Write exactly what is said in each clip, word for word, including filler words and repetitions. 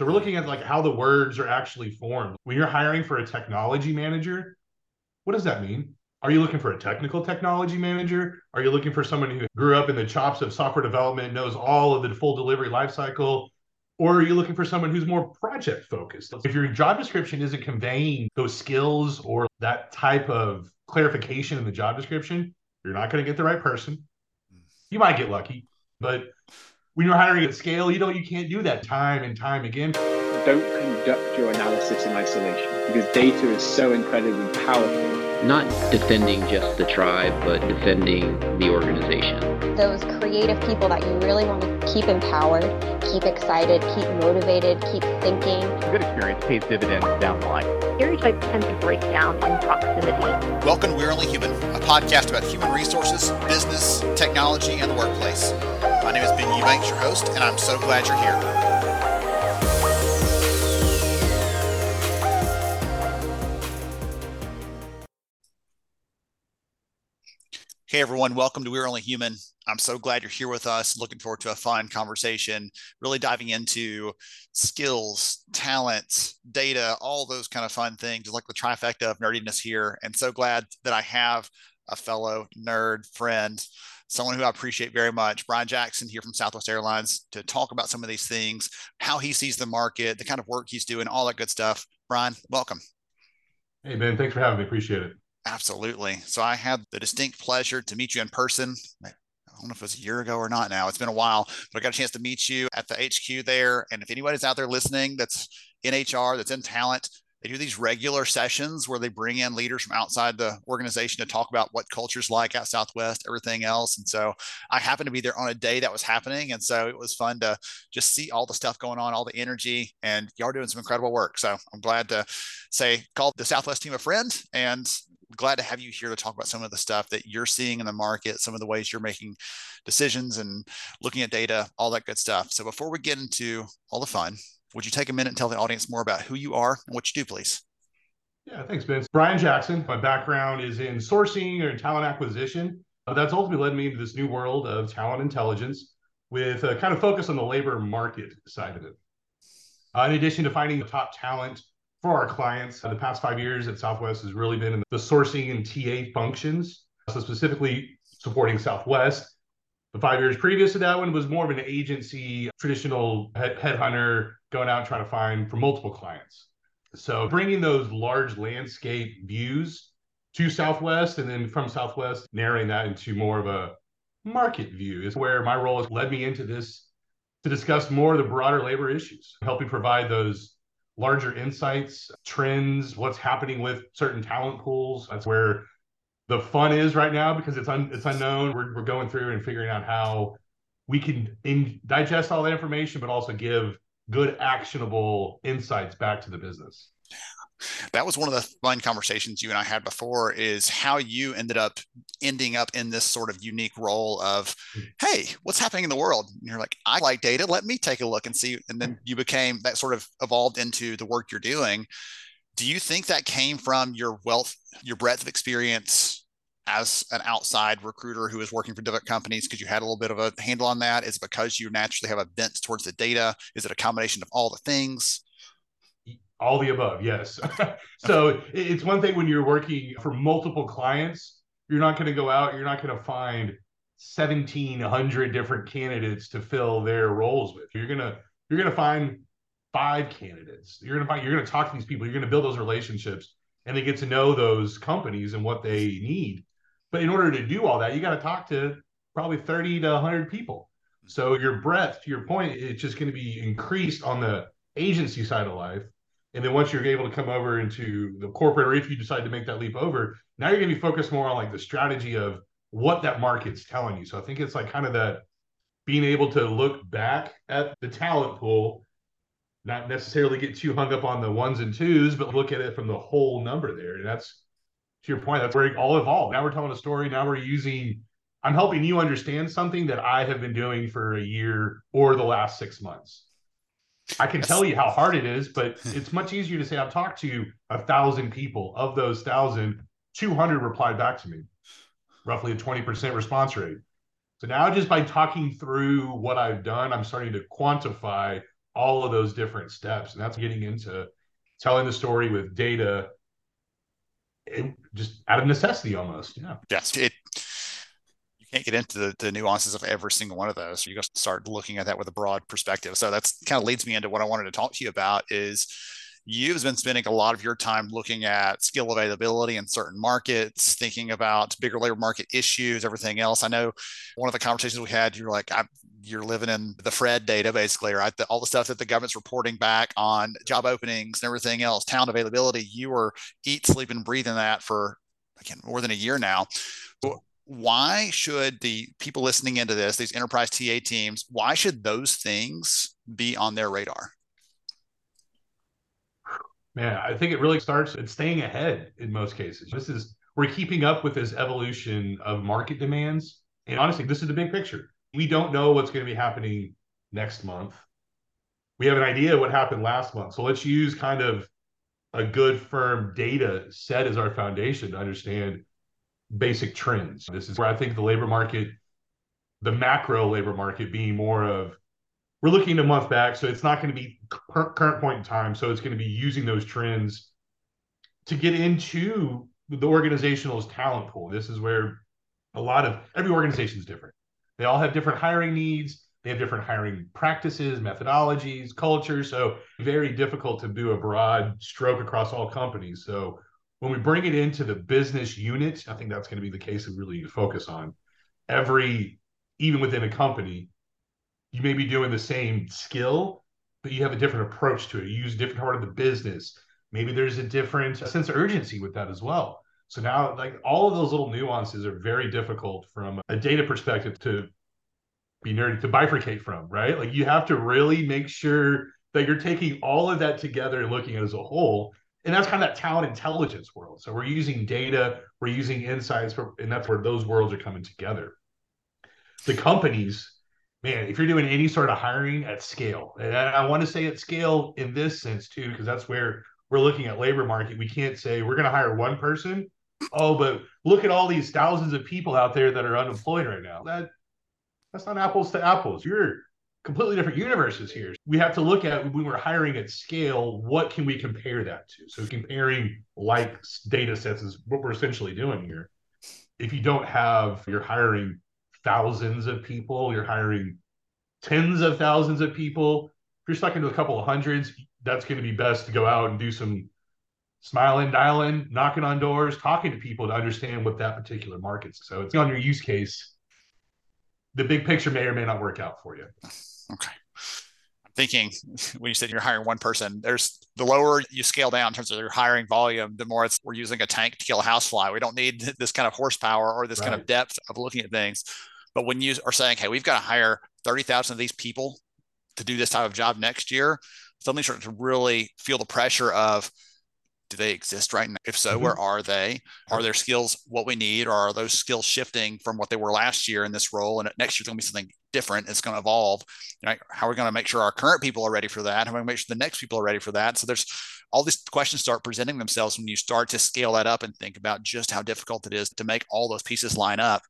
So we're looking at like how the words are actually formed. When you're hiring for a technology manager, what does that mean? Are you looking for a technical technology manager? Are you looking for someone who grew up in the chops of software development, knows all of the full delivery lifecycle? Or are you looking for someone who's more project focused? If your job description isn't conveying those skills or that type of clarification in the job description, you're not going to get the right person. You might get lucky, but when you're hiring at scale, you know, you can't do that time and time again. Don't conduct your analysis in isolation because data is so incredibly powerful. Not defending just the tribe, but defending the organization. Those creative people that you really want to keep empowered, keep excited, keep motivated, keep thinking. A good experience pays dividends down the line. Stereotypes tend to break down in proximity. Welcome to We're Only Human, a podcast about human resources, business, technology, and the workplace. My name is Ben Eubanks, your host, and I'm so glad you're here. Hey, everyone. Welcome to We're Only Human. I'm so glad you're here with us. Looking forward to a fun conversation, really diving into skills, talent, data, all those kind of fun things, like the trifecta of nerdiness here. And so glad that I have a fellow nerd friend, someone who I appreciate very much, Brian Jackson here from Southwest Airlines, to talk about some of these things, how he sees the market, the kind of work he's doing, all that good stuff. Brian, welcome. Hey, Ben. Thanks for having me. Appreciate it. Absolutely. So I had the distinct pleasure to meet you in person. I don't know if it was a year ago or not now. It's been a while, but I got a chance to meet you at the H Q there. And if anybody's out there listening that's in H R, that's in talent, they do these regular sessions where they bring in leaders from outside the organization to talk about what culture's like at Southwest, everything else. And so I happened to be there on a day that was happening. And so it was fun to just see all the stuff going on, all the energy, and y'all are doing some incredible work. So I'm glad to say, call the Southwest team a friend, and glad to have you here to talk about some of the stuff that you're seeing in the market, some of the ways you're making decisions and looking at data, all that good stuff. So before we get into all the fun, would you take a minute and tell the audience more about who you are and what you do, please? Yeah, thanks, Ben. Brian Jackson. My background is in sourcing or talent acquisition. That's ultimately led me into this new world of talent intelligence with a kind of focus on the labor market side of it. Uh, in addition to finding the top talent for our clients, uh, the past five years at Southwest has really been in the sourcing and T A functions, so specifically supporting Southwest. The five years previous to that one was more of an agency, traditional head- headhunter, going out and trying to find for multiple clients. So bringing those large landscape views to Southwest, and then from Southwest, narrowing that into more of a market view is where my role has led me into this to discuss more of the broader labor issues, helping provide those larger insights, trends, what's happening with certain talent pools. That's where the fun is right now because it's un, it's unknown. We're we're going through and figuring out how we can in, digest all that information, but also give good actionable insights back to the business. That was one of the fun conversations you and I had before, is how you ended up ending up in this sort of unique role of, hey, what's happening in the world? And you're like, I like data. Let me take a look and see. And then you became that sort of evolved into the work you're doing. Do you think that came from your wealth, your breadth of experience as an outside recruiter who is working for different companies, because you had a little bit of a handle on that? Is it because you naturally have a bent towards the data? Is it a combination of all the things? All the above, yes. So it's one thing when you're working for multiple clients, you're not going to go out, you're not going to find seventeen hundred different candidates to fill their roles with. You're going to you're going to find five candidates. You're going to find you're going to talk to these people, you're going to build those relationships, and they get to know those companies and what they need. But in order to do all that, you got to talk to probably thirty to one hundred people. So your breadth, to your point, it's just going to be increased on the agency side of life. And then once you're able to come over into the corporate, or if you decide to make that leap over, now you're going to be focused more on like the strategy of what that market's telling you. So I think it's like kind of that being able to look back at the talent pool, not necessarily get too hung up on the ones and twos, but look at it from the whole number there. And that's, to your point, that's where it all evolved. Now we're telling a story. Now we're using, I'm helping you understand something that I have been doing for a year or the last six months. I can tell you how hard it is, but it's much easier to say, I've talked to a thousand people. Of those thousand, two hundred replied back to me, roughly a twenty percent response rate. So now just by talking through what I've done, I'm starting to quantify all of those different steps. And that's getting into telling the story with data, it, just out of necessity almost. Yeah. Yes. It, you can't get into the, the nuances of every single one of those. You got to start looking at that with a broad perspective. So that's kind of leads me into what I wanted to talk to you about is you've been spending a lot of your time looking at skill availability in certain markets, thinking about bigger labor market issues, everything else. I know one of the conversations we had, you were like, I'm, you're living in the F R E D data, basically, right? The, all the stuff that the government's reporting back on job openings and everything else, talent availability, you were eat, sleep, and breathing that for, again, more than a year now. Why should the people listening into this, these enterprise T A teams, why should those things be on their radar? Man, I think it really starts at staying ahead in most cases. This is, we're keeping up with this evolution of market demands. And honestly, this is the big picture. We don't know what's going to be happening next month. We have an idea of what happened last month. So let's use kind of a good firm data set as our foundation to understand basic trends. This is where I think the labor market, the macro labor market being more of, we're looking a month back, so it's not going to be current point in time. So it's going to be using those trends to get into the organizational's talent pool. This is where a lot of, every organization is different. They all have different hiring needs. They have different hiring practices, methodologies, cultures. So very difficult to do a broad stroke across all companies. So when we bring it into the business unit, I think that's going to be the case that we really need to focus on. Every, even within a company, you may be doing the same skill, but you have a different approach to it. You use a different part of the business. Maybe there's a different a sense of urgency with that as well. So now, like, all of those little nuances are very difficult from a data perspective to be nerdy, to bifurcate from, right? Like, you have to really make sure that you're taking all of that together and looking at it as a whole. And that's kind of that talent intelligence world. So we're using data, we're using insights, and that's where those worlds are coming together. The companies... Man, if you're doing any sort of hiring at scale, and I want to say at scale in this sense too, because that's where we're looking at labor market. We can't say we're going to hire one person. Oh, but look at all these thousands of people out there that are unemployed right now. That that's not apples to apples. You're completely different universes here. We have to look at, when we're hiring at scale, what can we compare that to? So comparing like data sets is what we're essentially doing here. If you don't have your hiring thousands of people, you're hiring tens of thousands of people. If you're stuck into a couple of hundreds, that's going to be best to go out and do some smiling, dialing, knocking on doors, talking to people to understand what that particular market's. So it's on your use case. The big picture may or may not work out for you. Okay. I'm thinking when you said you're hiring one person, there's the lower you scale down in terms of your hiring volume, the more it's, we're using a tank to kill a housefly. We don't need this kind of horsepower or this right. kind of depth of looking at things. But when you are saying, hey, we've got to hire thirty thousand of these people to do this type of job next year, suddenly start to really feel the pressure of, do they exist right now? If so, mm-hmm. where are they? Are their skills what we need? Or are those skills shifting from what they were last year in this role? And next year's going to be something different. It's going to evolve. You know, how are we going to make sure our current people are ready for that? How are we going to make sure the next people are ready for that? So there's all these questions start presenting themselves when you start to scale that up and think about just how difficult it is to make all those pieces line up.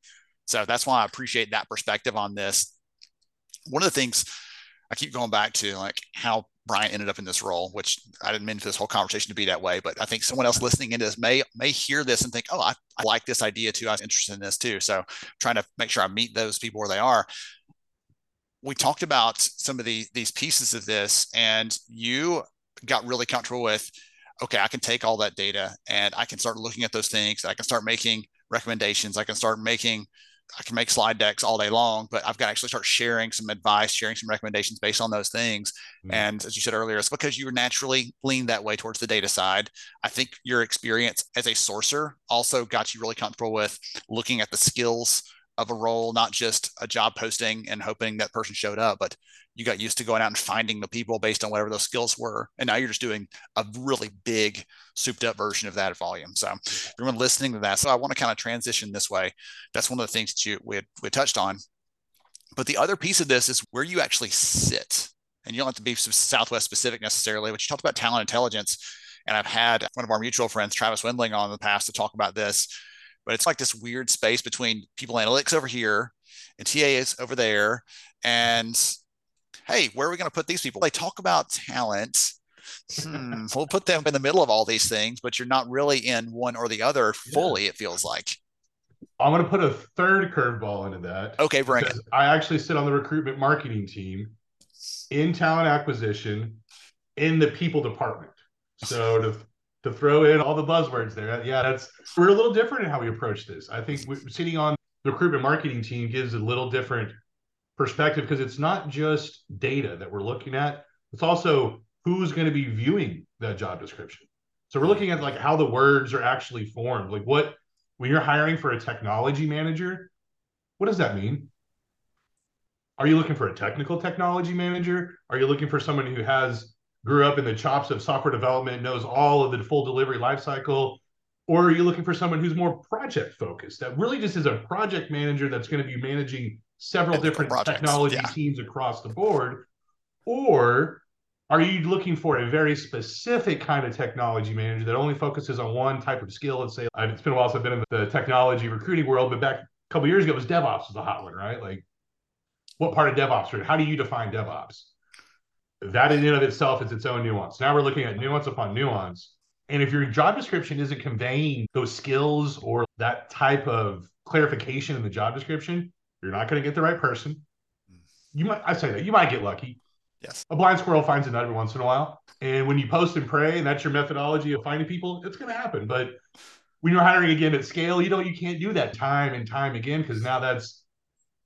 So that's why I appreciate that perspective on this. One of the things I keep going back to, like how Brian ended up in this role, which I didn't mean for this whole conversation to be that way, but I think someone else listening into this may may hear this and think, oh, I, I like this idea too. I was interested in this too. So I'm trying to make sure I meet those people where they are. We talked about some of the, these pieces of this, and you got really comfortable with, okay, I can take all that data and I can start looking at those things. I can start making recommendations. I can start making I can make slide decks all day long, but I've got to actually start sharing some advice, sharing some recommendations based on those things. Mm-hmm. And as you said earlier, it's because you were naturally leaned that way towards the data side. I think your experience as a sourcer also got you really comfortable with looking at the skills of a role, not just a job posting and hoping that person showed up, but you got used to going out and finding the people based on whatever those skills were. And now you're just doing a really big souped up version of that at volume. So everyone listening to that. So I want to kind of transition this way. That's one of the things that you, we, had, we touched on, but the other piece of this is where you actually sit, and you don't have to be Southwest specific necessarily, but you talked about talent intelligence. And I've had one of our mutual friends, Travis Wendling, on in the past to talk about this. But it's like this weird space between people analytics over here and T A is over there. And hey, where are we going to put these people? They talk about talent. Hmm, we'll put them in the middle of all these things, but you're not really in one or the other fully, it feels like. I'm going to put a third curveball into that. Okay, bring it. I actually sit on the recruitment marketing team in talent acquisition in the people department. So to, to throw in all the buzzwords there, yeah, that's we're a little different in how we approach this. I think we, sitting on the recruitment marketing team gives a little different perspective because it's not just data that we're looking at. It's also who's going to be viewing that job description. So we're looking at like how the words are actually formed. Like what, when you're hiring for a technology manager, what does that mean? Are you looking for a technical technology manager? Are you looking for someone who has grew up in the chops of software development, knows all of the full delivery lifecycle? Or are you looking for someone who's more project focused? That really just is a project manager that's going to be managing several different, different technology yeah. teams across the board. Or are you looking for a very specific kind of technology manager that only focuses on one type of skill? Let's say, it's been a while since I've been in the technology recruiting world, but back a couple of years ago, it was DevOps was a hot one, right? Like, what part of DevOps? Or how do you define DevOps? That in and of itself is its own nuance. Now we're looking at nuance upon nuance. And if your job description isn't conveying those skills or that type of clarification in the job description, you're not going to get the right person. You might, I say that, you might get lucky. Yes. A blind squirrel finds a nut every once in a while. And when you post and pray, and that's your methodology of finding people, it's going to happen. But when you're hiring again at scale, you know, you can't do that time and time again, because now that's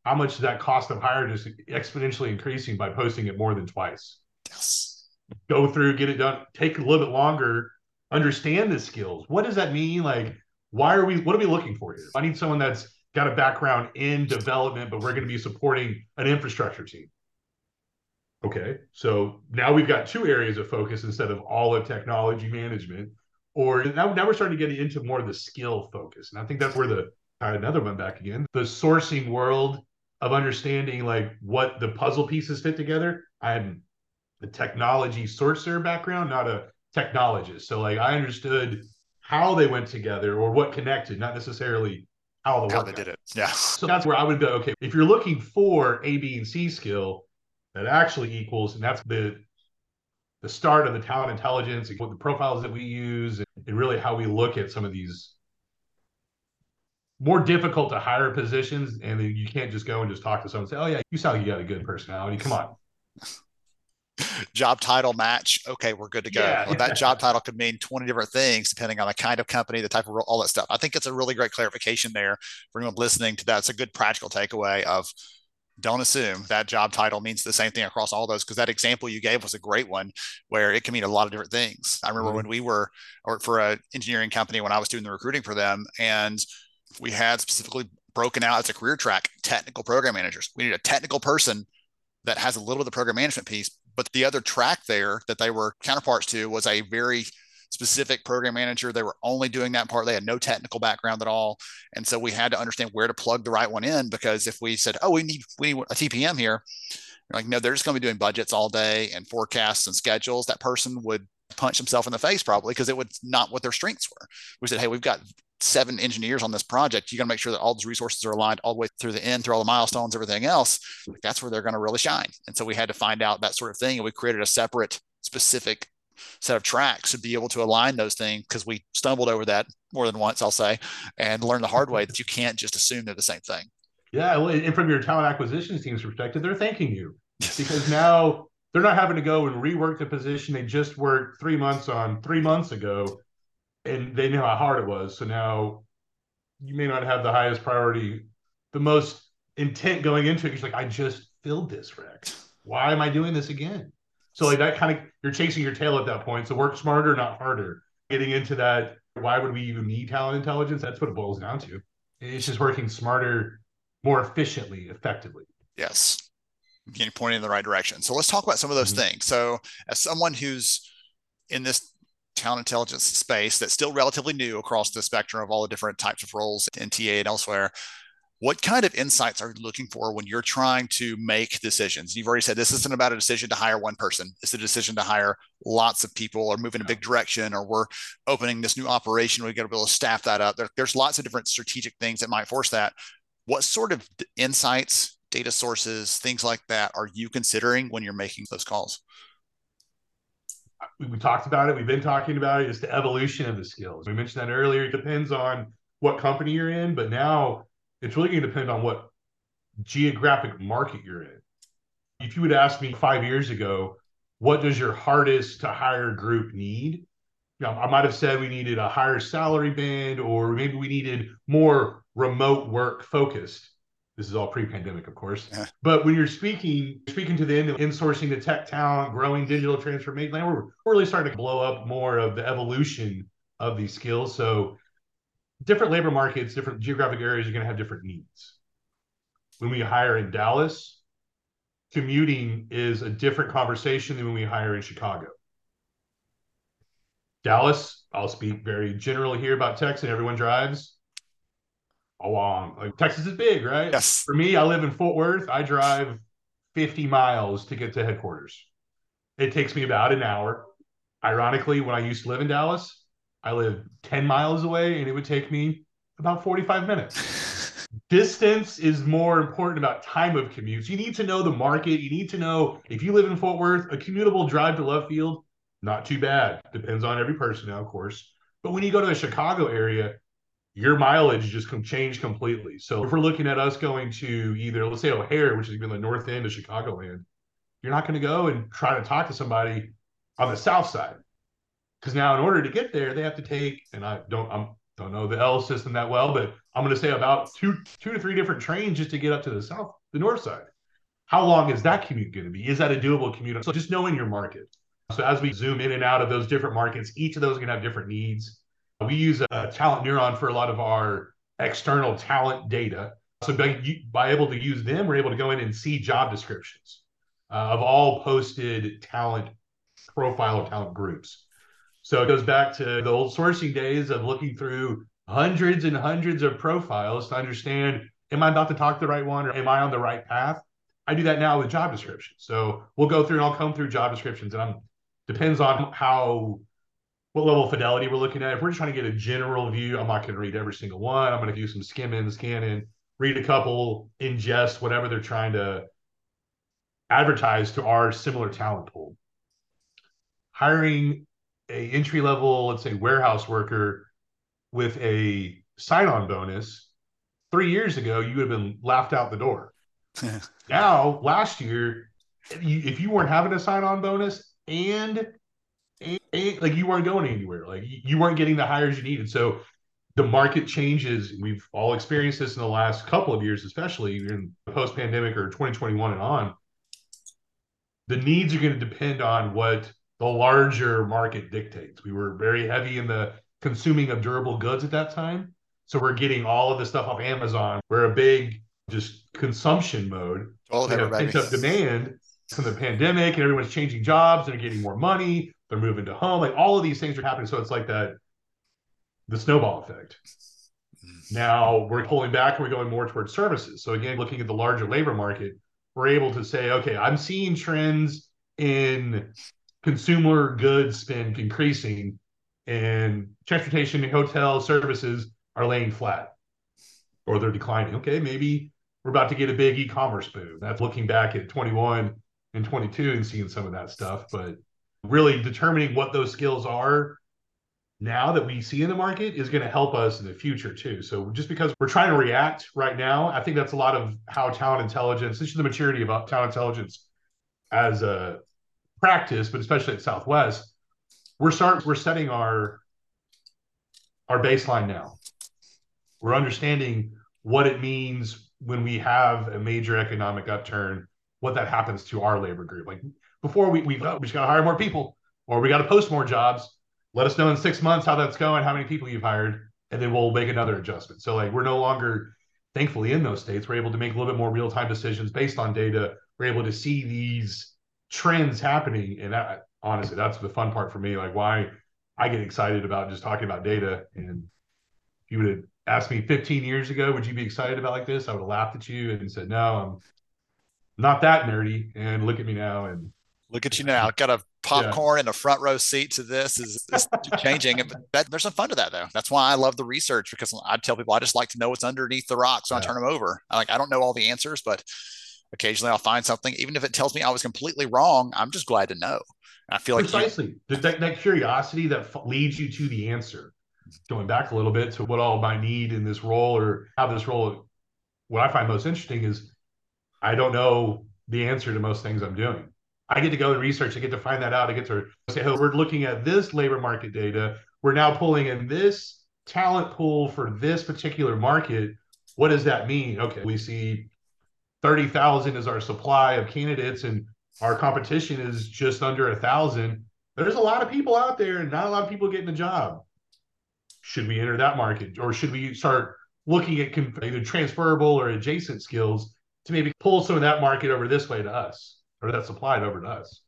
how much that cost of hire is exponentially increasing by posting it more than twice. Yes. Go through, get it done, take a little bit longer, understand the skills. What does that mean? Like, why are we, what are we looking for here? I need someone that's got a background in development, but we're going to be supporting an infrastructure team. Okay, so now we've got two areas of focus instead of all of technology management, or now, now we're starting to get into more of the skill focus. And I think that's where the, another one back again, the sourcing world of understanding like what the puzzle pieces fit together. I'm a technology sourcer background, not a technologist. So like I understood how they went together or what connected, not necessarily how the how they did it. Yeah. So that's where I would go, okay, if you're looking for A, B, and C skill, that actually equals, and that's the the start of the talent intelligence and what the profiles that we use and, and really how we look at some of these more difficult to hire positions. And then you can't just go and just talk to someone and say, oh yeah, you sound like you got a good personality. Come on. Job title match. Okay, we're good to go. Yeah. Well, that job title could mean twenty different things depending on the kind of company, the type of role, all that stuff. I think it's a really great clarification there for anyone listening to that. It's a good practical takeaway of don't assume that job title means the same thing across all those, because that example you gave was a great one where it can mean a lot of different things. I remember mm-hmm. when we were, I worked for an engineering company when I was doing the recruiting for them, and we had specifically broken out as a career track, technical program managers. We need a technical person that has a little bit of the program management piece, but the other track there that they were counterparts to was a very specific program manager. They were only doing that part. They had no technical background at all. And so we had to understand where to plug the right one in, because if we said, oh, we need, we need a T P M here, you're like, no, they're just going to be doing budgets all day and forecasts and schedules. That person would punch himself in the face probably, because it was not what their strengths were. We said, hey, we've got seven engineers on this project. You got to make sure that all those resources are aligned all the way through the end, through all the milestones, everything else. Like, that's where they're going to really shine. And so we had to find out that sort of thing. And we created a separate specific set of tracks to be able to align those things, because we stumbled over that more than once, I'll say, and learned the hard way that you can't just assume they're the same thing. Yeah. Well, and from your talent acquisitions team's perspective, they're thanking you because now they're not having to go and rework the position. They just worked three months on three months ago and they knew how hard it was. So now you may not have the highest priority, the most intent going into it. You're like, I just filled this wreck. Why am I doing this again? So like that kind of, you're chasing your tail at that point. So work smarter, not harder. Getting into that, why would we even need talent intelligence? That's what it boils down to. It's just working smarter, more efficiently, effectively. Yes. Getting pointed in the right direction. So let's talk about some of those mm-hmm. things. So as someone who's in this talent intelligence space that's still relatively new across the spectrum of all the different types of roles in T A and elsewhere, what kind of insights are you looking for when you're trying to make decisions? You've already said this isn't about a decision to hire one person. It's a decision to hire lots of people or move in a big direction, or we're opening this new operation. We've got to be able to staff that up. There, there's lots of different strategic things that might force that. What sort of insights data sources, things like that are you considering when you're making those calls? We talked about it. We've been talking about it. It's the evolution of the skills. We mentioned that earlier. It depends on what company you're in, but now it's really going to depend on what geographic market you're in. If you would ask me five years ago, what does your hardest to hire group need? You know, I might have said we needed a higher salary band, or maybe we needed more remote work focused. This is all pre-pandemic, of course. Yeah. But when you're speaking, speaking to the end of insourcing the tech talent, growing digital transformation, we're really starting to blow up more of the evolution of these skills. So different labor markets, different geographic areas are going to have different needs. When we hire in Dallas, commuting is a different conversation than when we hire in Chicago. Dallas, I'll speak very generally here about Texas, and everyone drives along. Like, Texas is big, right? Yes. For me, I live in Fort Worth. I drive fifty miles to get to headquarters. It takes me about an hour. Ironically, when I used to live in Dallas, I lived ten miles away, and it would take me about forty-five minutes. Distance is more important about time of commutes. You need to know the market. You need to know if you live in Fort Worth, a commutable drive to Love Field, not too bad. Depends on every person now, of course. But when you go to the Chicago area, your mileage just can change completely. So if we're looking at us going to either, let's say O'Hare, which is even the north end of Chicagoland, you're not going to go and try to talk to somebody on the south side. Because now in order to get there, they have to take, and I don't I don't know the L system that well, but I'm going to say about two two to three different trains just to get up to the south, the north side. How long is that commute going to be? Is that a doable commute? So just knowing your market. So as we zoom in and out of those different markets, each of those are going to have different needs. We use a Talent Neuron for a lot of our external talent data. So by, by able to use them, we're able to go in and see job descriptions uh, of all posted talent profile or talent groups. So it goes back to the old sourcing days of looking through hundreds and hundreds of profiles to understand, am I about to talk to the right one, or am I on the right path? I do that now with job descriptions. So we'll go through and I'll come through job descriptions, and I'm depends on how, what level of fidelity we're looking at. If we're just trying to get a general view, I'm not going to read every single one. I'm going to do some skimming, scanning, read a couple, ingest whatever they're trying to advertise to our similar talent pool. Hiring a entry-level, let's say warehouse worker with a sign-on bonus, three years ago, you would have been laughed out the door. Now, last year, if you weren't having a sign-on bonus, And, and, and like you weren't going anywhere, like you, you weren't getting the hires you needed. So the market changes. We've all experienced this in the last couple of years, especially in post-pandemic or twenty twenty-one and on. The needs are going to depend on what the larger market dictates. We were very heavy in the consuming of durable goods at that time. So we're getting all of the stuff off Amazon. We're a big just consumption mode. All that pent up demand from the pandemic, and everyone's changing jobs, they're getting more money, they're moving to home, like all of these things are happening. So it's like that, the snowball effect. Now we're pulling back and we're going more towards services. So again, looking at the larger labor market, we're able to say, okay, I'm seeing trends in consumer goods spend increasing, and transportation and hotel services are laying flat or they're declining. Okay, maybe we're about to get a big e-commerce boom. That's looking back at twenty-one and twenty-two and seeing some of that stuff, but really determining what those skills are now that we see in the market is going to help us in the future too. So just because we're trying to react right now, I think that's a lot of how talent intelligence, this is the maturity about talent intelligence as a practice, but especially at Southwest, we're start, we're setting our, our baseline now. We're understanding what it means when we have a major economic upturn, what that happens to our labor group. Like before we, we, oh, we just got to hire more people, or we got to post more jobs. Let us know in six months how that's going, how many people you've hired, and then we'll make another adjustment. So like, we're no longer, thankfully, in those states, we're able to make a little bit more real-time decisions based on data. We're able to see these trends happening. And that, honestly, that's the fun part for me. Like why I get excited about just talking about data. And if you would have asked me fifteen years ago, would you be excited about like this? I would have laughed at you and said, no, I'm not that nerdy. And look at me now. And look at you now. Got a popcorn and yeah. a front row seat to this is, is changing. But that, there's some fun to that though. That's why I love the research, because I tell people, I just like to know what's underneath the rocks when yeah. I turn them over. I, like, I don't know all the answers, but Occasionally I'll find something, even if it tells me I was completely wrong, I'm just glad to know. I feel like precisely you- that, that curiosity that f- leads you to the answer. Going back a little bit to what all my need in this role or how this role, what I find most interesting is I don't know the answer to most things I'm doing. I get to go and research. I get to find that out. I get to say, oh, we're looking at this labor market data. We're now pulling in this talent pool for this particular market. What does that mean? Okay, we see thirty thousand is our supply of candidates and our competition is just under one thousand. There's a lot of people out there and not a lot of people getting a job. Should we enter that market? Or should we start looking at either transferable or adjacent skills to maybe pull some of that market over this way to us or that supplied over to us?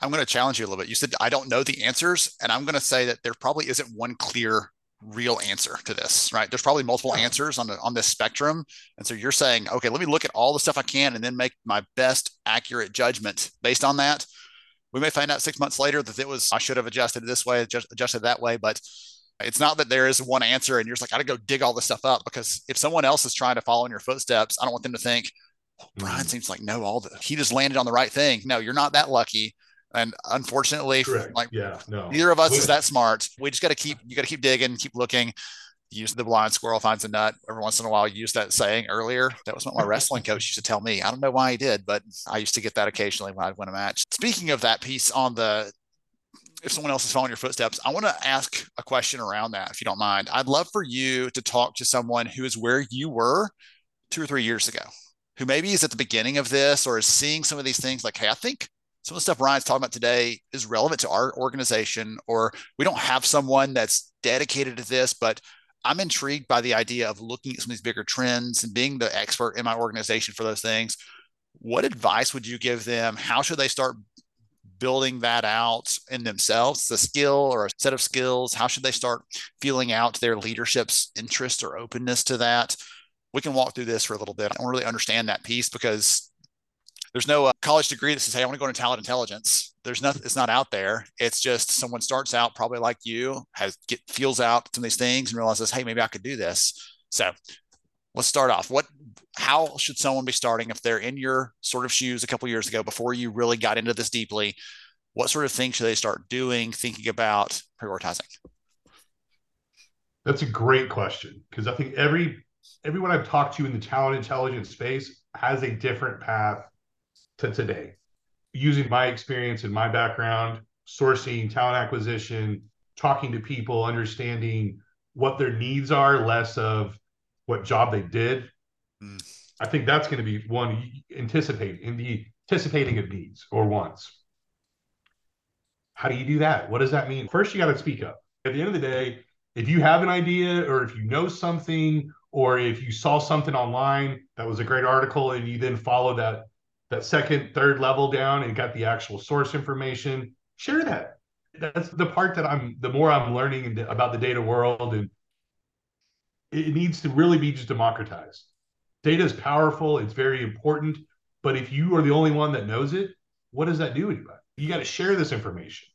I'm going to challenge you a little bit. You said, I don't know the answers. And I'm going to say that there probably isn't one clear real answer to this, right? There's probably multiple answers on the, on this spectrum. And so you're saying, okay, let me look at all the stuff I can and then make my best accurate judgment based on that. We may find out six months later that it was, I should have adjusted this way, adjust, adjusted that way, but it's not that there is one answer and you're just like, I got to go dig all this stuff up, because if someone else is trying to follow in your footsteps, I don't want them to think, oh, Brian seems like, no, all the, he just landed on the right thing. No, you're not that lucky. And unfortunately, Correct. like yeah, no. neither of us Good. is that smart. We just got to keep, you got to keep digging, keep looking. Use the blind squirrel finds a nut. Every once in a while, use that saying earlier. That was what my wrestling coach used to tell me. I don't know why he did, but I used to get that occasionally when I'd win a match. Speaking of that piece on the, if someone else is following your footsteps, I want to ask a question around that, if you don't mind. I'd love for you to talk to someone who is where you were two or three years ago, who maybe is at the beginning of this or is seeing some of these things like, hey, I think some of the stuff Ryan's talking about today is relevant to our organization, or we don't have someone that's dedicated to this, but I'm intrigued by the idea of looking at some of these bigger trends and being the expert in my organization for those things. What advice would you give them? How should they start building that out in themselves, the skill or a set of skills? How should they start feeling out their leadership's interest or openness to that? We can walk through this for a little bit. I don't really understand that piece because there's no uh, college degree that says, hey, I want to go into talent intelligence. There's nothing, it's not out there. It's just someone starts out probably like you, has get, feels out some of these things and realizes, hey, maybe I could do this. So let's start off. What, how should someone be starting if they're in your sort of shoes a couple of years ago before you really got into this deeply? What sort of things should they start doing, thinking about, prioritizing? That's a great question, because I think every everyone I've talked to in the talent intelligence space has a different path to today. Using my experience and my background, sourcing, talent acquisition, talking to people, understanding what their needs are, less of what job they did. Mm. I think that's going to be one, anticipate in the anticipating of needs or wants. How do you do that? What does that mean? First, you got to speak up. At the end of the day, if you have an idea or if you know something, or if you saw something online that was a great article and you then follow that that second, third level down and got the actual source information, share that. That's the part that I'm, the more I'm learning about the data world, and it needs to really be just democratized. Data is powerful. It's very important. But if you are the only one that knows it, what does that do anybody? You got to share this information.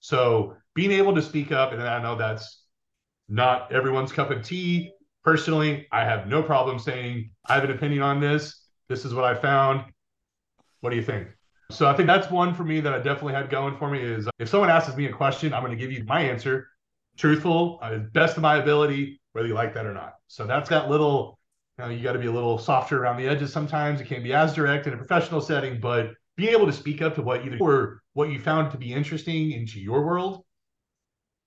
So being able to speak up, and I know that's not everyone's cup of tea. Personally, I have no problem saying, I have an opinion on this. This is what I found. What do you think? So I think that's one for me that I definitely had going for me is if someone asks me a question, I'm going to give you my answer, truthful, uh, best of my ability, whether you like that or not. So that's that little, you know, you got to be a little softer around the edges sometimes. It can't be as direct in a professional setting, but being able to speak up to what either or what you found to be interesting into your world,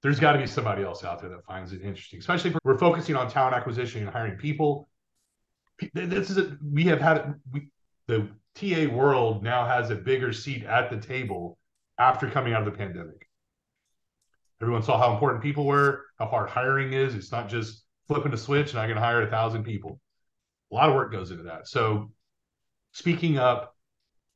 there's got to be somebody else out there that finds it interesting, especially if we're focusing on talent acquisition and hiring people. This is a, we have had we, the T A world now has a bigger seat at the table after coming out of the pandemic. Everyone saw how important people were, how hard hiring is. It's not just flipping a switch and I can hire a thousand people. A lot of work goes into that. So speaking up,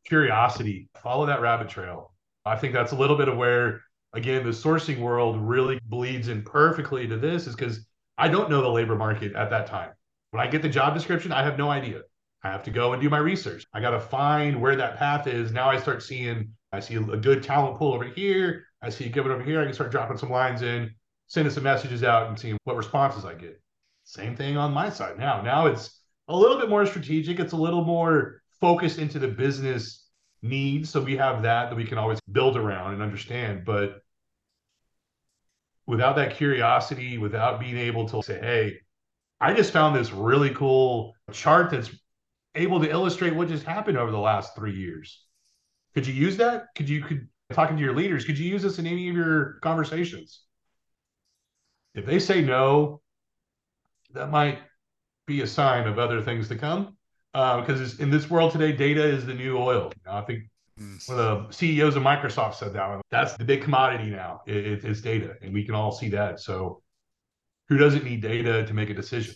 curiosity, follow that rabbit trail. I think that's a little bit of where, again, the sourcing world really bleeds in perfectly to this, is because I don't know the labor market at that time. When I get the job description, I have no idea. I have to go and do my research. I got to find where that path is. Now I start seeing, I see a good talent pool over here. I see it given over here. I can start dropping some lines in, sending some messages out and seeing what responses I get. Same thing on my side now. Now it's a little bit more strategic. It's a little more focused into the business needs. So we have that that we can always build around and understand. But without that curiosity, without being able to say, hey, I just found this really cool chart that's able to illustrate what just happened over the last three years. Could you use that? Could you, could talking to your leaders, could you use this in any of your conversations? If they say no, that might be a sign of other things to come. Uh, because it's, in this world today, data is the new oil. You know, I think one of the C E Os of Microsoft said that one. That's the big commodity now. It, it, it's data, and we can all see that. So who doesn't need data to make a decision?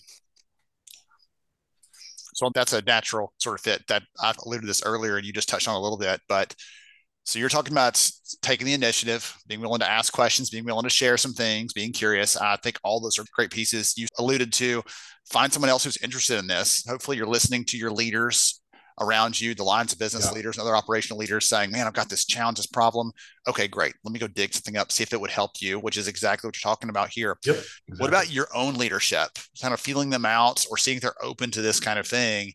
So that's a natural sort of fit that I've alluded to this earlier, and you just touched on a little bit. But so you're talking about taking the initiative, being willing to ask questions, being willing to share some things, being curious. I think all those are great pieces you alluded to. Find someone else who's interested in this. Hopefully you're listening to your leaders around you, the lines of business yeah. leaders and other operational leaders saying, man, I've got this challenge, this problem. Okay, great. Let me go dig something up, see if it would help you, which is exactly what you're talking about here. Yep, exactly. What about your own leadership? Kind of feeling them out or seeing if they're open to this kind of thing,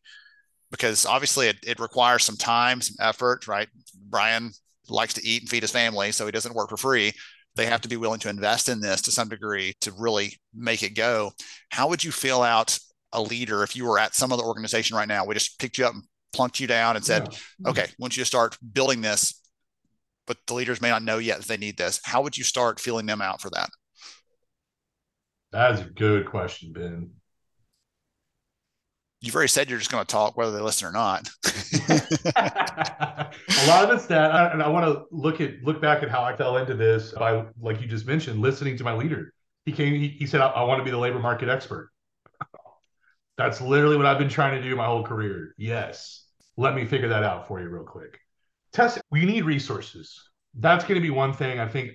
because obviously it, it requires some time, some effort, right? Brian likes to eat and feed his family, so he doesn't work for free. They have to be willing to invest in this to some degree to really make it go. How would you feel out a leader if you were at some other organization right now? We just picked you up and plunked you down and said, yeah. okay, I want you to start building this, but the leaders may not know yet that they need this. How would you start feeling them out for that? That's a good question, Ben. You've already said you're just going to talk whether they listen or not. A lot of it's that, and I want to look at look back at how I fell into this by, like you just mentioned, listening to my leader. He came, he, he said, I, I want to be the labor market expert. That's literally what I've been trying to do my whole career. Yes. Let me figure that out for you real quick. Test, we need resources. That's going to be one thing I think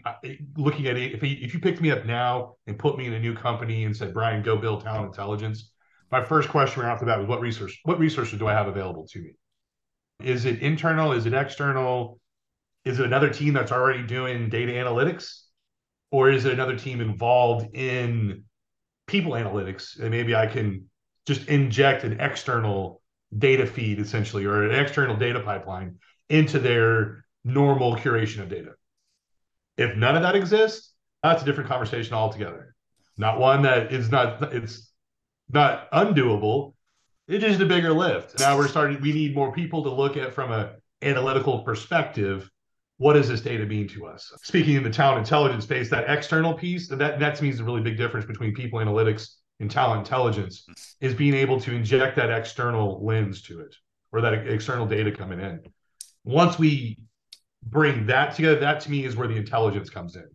looking at it. If, he, if you picked me up now and put me in a new company and said, Brian, go build Talent Intelligence, my first question right off the bat was, what resource, what resources do I have available to me? Is it internal? Is it external? Is it another team that's already doing data analytics? Or is it another team involved in people analytics? And maybe I can just inject an external data feed, essentially, or an external data pipeline into their normal curation of data. If none of that exists, that's a different conversation altogether. Not one that is not, it's not undoable. It's just a bigger lift. Now we're starting, we need more people to look at from an analytical perspective. What does this data mean to us? Speaking in the talent intelligence space, that external piece, that, that means a really big difference between people analytics and talent intelligence is being able to inject that external lens to it, or that external data coming in. Once we bring that together, that to me is where the intelligence comes in.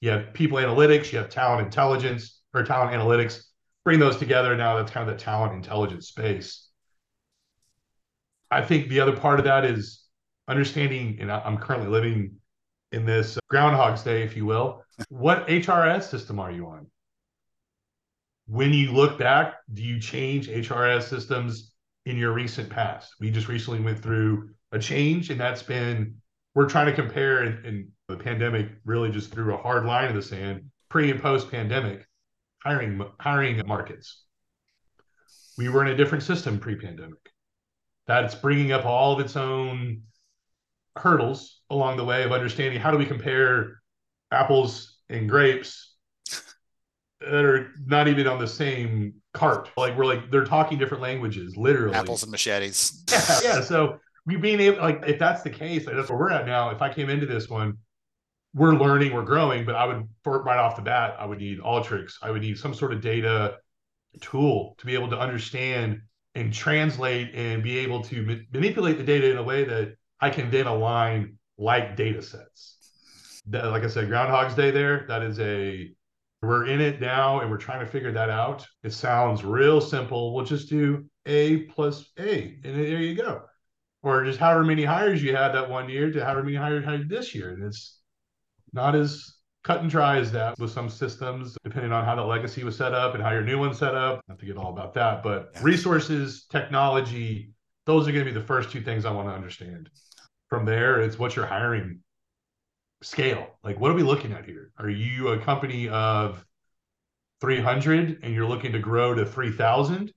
You have people analytics, you have talent intelligence or talent analytics, bring those together. Now that's kind of the talent intelligence space. I think the other part of that is understanding, and I'm currently living in this Groundhog's Day, if you will, what H R S system are you on? When you look back, do you change H R S systems in your recent past? We just recently went through a change, and that's been, we're trying to compare, and, and the pandemic really just threw a hard line in the sand, pre and post pandemic hiring, hiring markets. We were in a different system pre-pandemic. That's bringing up all of its own hurdles along the way of understanding how do we compare apples and grapes that are not even on the same cart. Like we're like, they're talking different languages, literally. Apples and machetes. yeah, yeah. So we being able, like, if that's the case, like that's where we're at now. If I came into this one, we're learning, we're growing, but I would, for, right off the bat, I would need Alteryx. I would need some sort of data tool to be able to understand and translate and be able to ma- manipulate the data in a way that I can then align like data sets. That, like I said, Groundhog's Day there, that is a, we're in it now, and we're trying to figure that out. It sounds real simple. We'll just do A plus A, and there you go. Or just however many hires you had that one year to however many hires you had this year. And it's not as cut and dry as that with some systems, depending on how the legacy was set up and how your new one's set up. I have to get all about that. But resources, technology, those are going to be the first two things I want to understand. From there, it's what's your hiring scale. Like, what are we looking at here? Are you a company of three hundred and you're looking to grow to three thousand?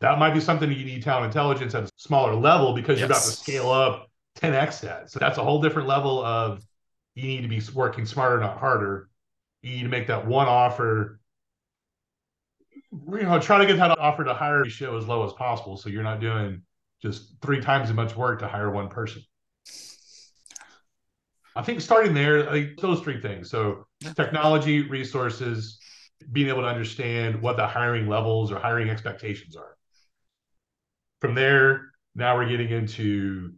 That might be something that you need talent intelligence at a smaller level, because yes. you're about to scale up ten X that. So that's a whole different level of, you need to be working smarter, not harder. You need to make that one offer. You know, try to get that offer to hire ratio as low as possible, so you're not doing just three times as much work to hire one person. I think starting there, like those three things. So technology, resources, being able to understand what the hiring levels or hiring expectations are. From there, now we're getting into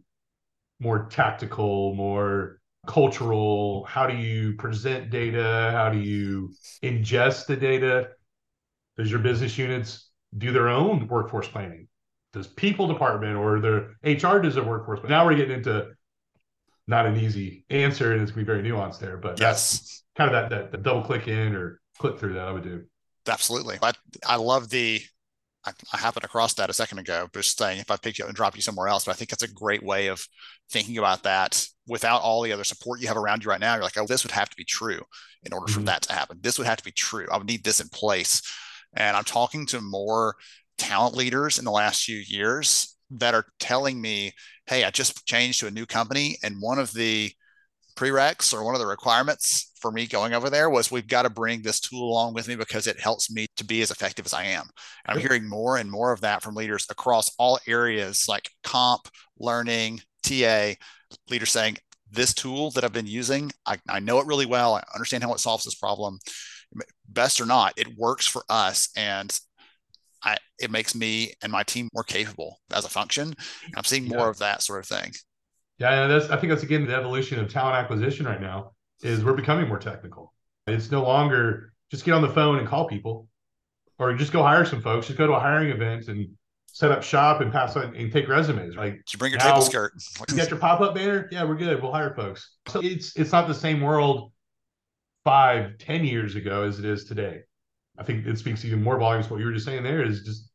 more tactical, more cultural. How do you present data? How do you ingest the data? Does your business units do their own workforce planning? Does people department or their H R does their workforce planning? Now we're getting into not an easy answer, and it's going to be very nuanced there, but yes, kind of that, that, that double click in or click through that I would do. Absolutely. I, I love the, I, I happened across that a second ago, but just saying if I picked you up and dropped you somewhere else, but I think that's a great way of thinking about that without all the other support you have around you right now. You're like, oh, this would have to be true in order mm-hmm. for that to happen. This would have to be true. I would need this in place. And I'm talking to more talent leaders in the last few years that are telling me, hey, I just changed to a new company, and one of the prereqs or one of the requirements for me going over there was, we've got to bring this tool along with me because it helps me to be as effective as I am. And I'm hearing more and more of that from leaders across all areas, like comp, learning, T A, leaders saying, this tool that I've been using, I, I know it really well. I understand how it solves this problem. Best or not, it works for us. And I, it makes me and my team more capable as a function. I'm seeing more yeah. of that sort of thing. Yeah, and that's, I think that's, again, the evolution of talent acquisition right now is we're becoming more technical. It's no longer just get on the phone and call people, or just go hire some folks, just go to a hiring event and set up shop and pass on and take resumes. Like, did you bring your now, table skirt? You got your pop-up banner? Yeah, we're good. We'll hire folks. So it's it's not the same world five, ten years ago as it is today. I think it speaks even more volumes. What you were just saying there is just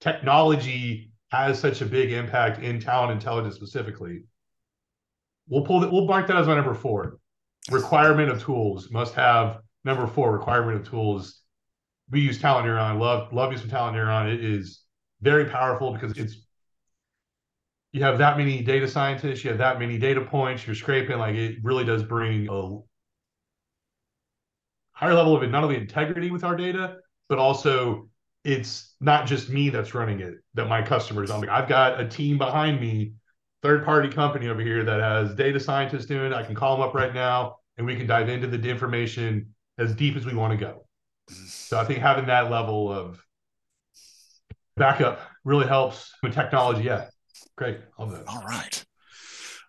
technology has such a big impact in talent intelligence specifically. We'll pull that. We'll mark that as my number four. Requirement of tools must have number four. Requirement of tools. We use Talent Neuron. Love love you some Talent Neuron. It is very powerful because it's you have that many data scientists, you have that many data points. You're scraping, like, it really does bring a higher level of not only integrity with our data, but also it's not just me that's running it, that my customers, I'm like, I've got a team behind me, third party company over here that has data scientists doing it. I can call them up right now and we can dive into the information as deep as we want to go. So I think having that level of backup really helps with technology. Yeah. Great. Love that. All right.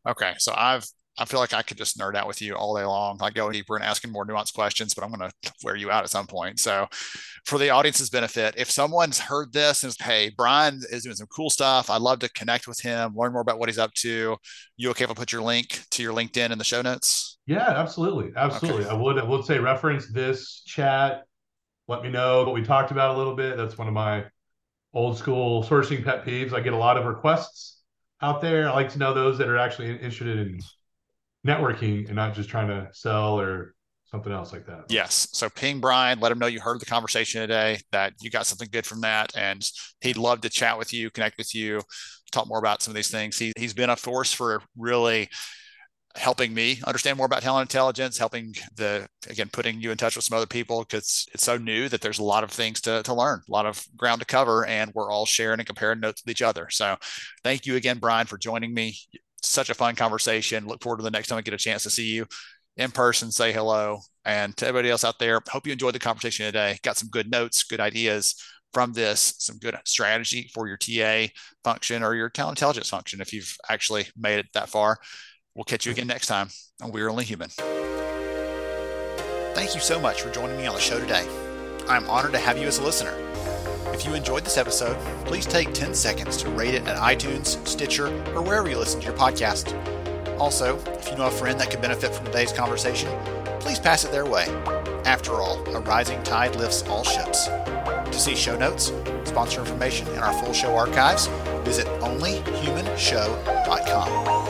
Okay. So I've, I feel like I could just nerd out with you all day long. I go deeper and asking more nuanced questions, but I'm going to wear you out at some point. So for the audience's benefit, if someone's heard this and says, hey, Brian is doing some cool stuff, I'd love to connect with him, learn more about what he's up to. You okay if I put your link to your LinkedIn in the show notes? Yeah, absolutely. Absolutely. Okay. I would, I would say reference this chat. Let me know what we talked about a little bit. That's one of my old school sourcing pet peeves. I get a lot of requests out there. I like to know those that are actually interested in networking and not just trying to sell or something else like that. Yes. So ping Brian, let him know you heard the conversation today, that you got something good from that. And he'd love to chat with you, connect with you, talk more about some of these things. He, he's been a force for really helping me understand more about talent intelligence, helping the, again, putting you in touch with some other people, because it's so new that there's a lot of things to, to learn, a lot of ground to cover, and we're all sharing and comparing notes with each other. So thank you again, Brian, for joining me. Such a fun conversation. Look forward to the next time I get a chance to see you in person, say hello. And to everybody else out there, hope you enjoyed the conversation today. Got some good notes, good ideas from this, some good strategy for your T A function or your talent intelligence function if you've actually made it that far. We'll catch you again next time on We're Only Human. Thank you so much for joining me on the show today. I'm honored to have you as a listener. If you enjoyed this episode, please take ten seconds to rate it at iTunes, Stitcher, or wherever you listen to your podcast. Also, if you know a friend that could benefit from today's conversation, please pass it their way. After all, a rising tide lifts all ships. To see show notes, sponsor information, and our full show archives, visit only human show dot com.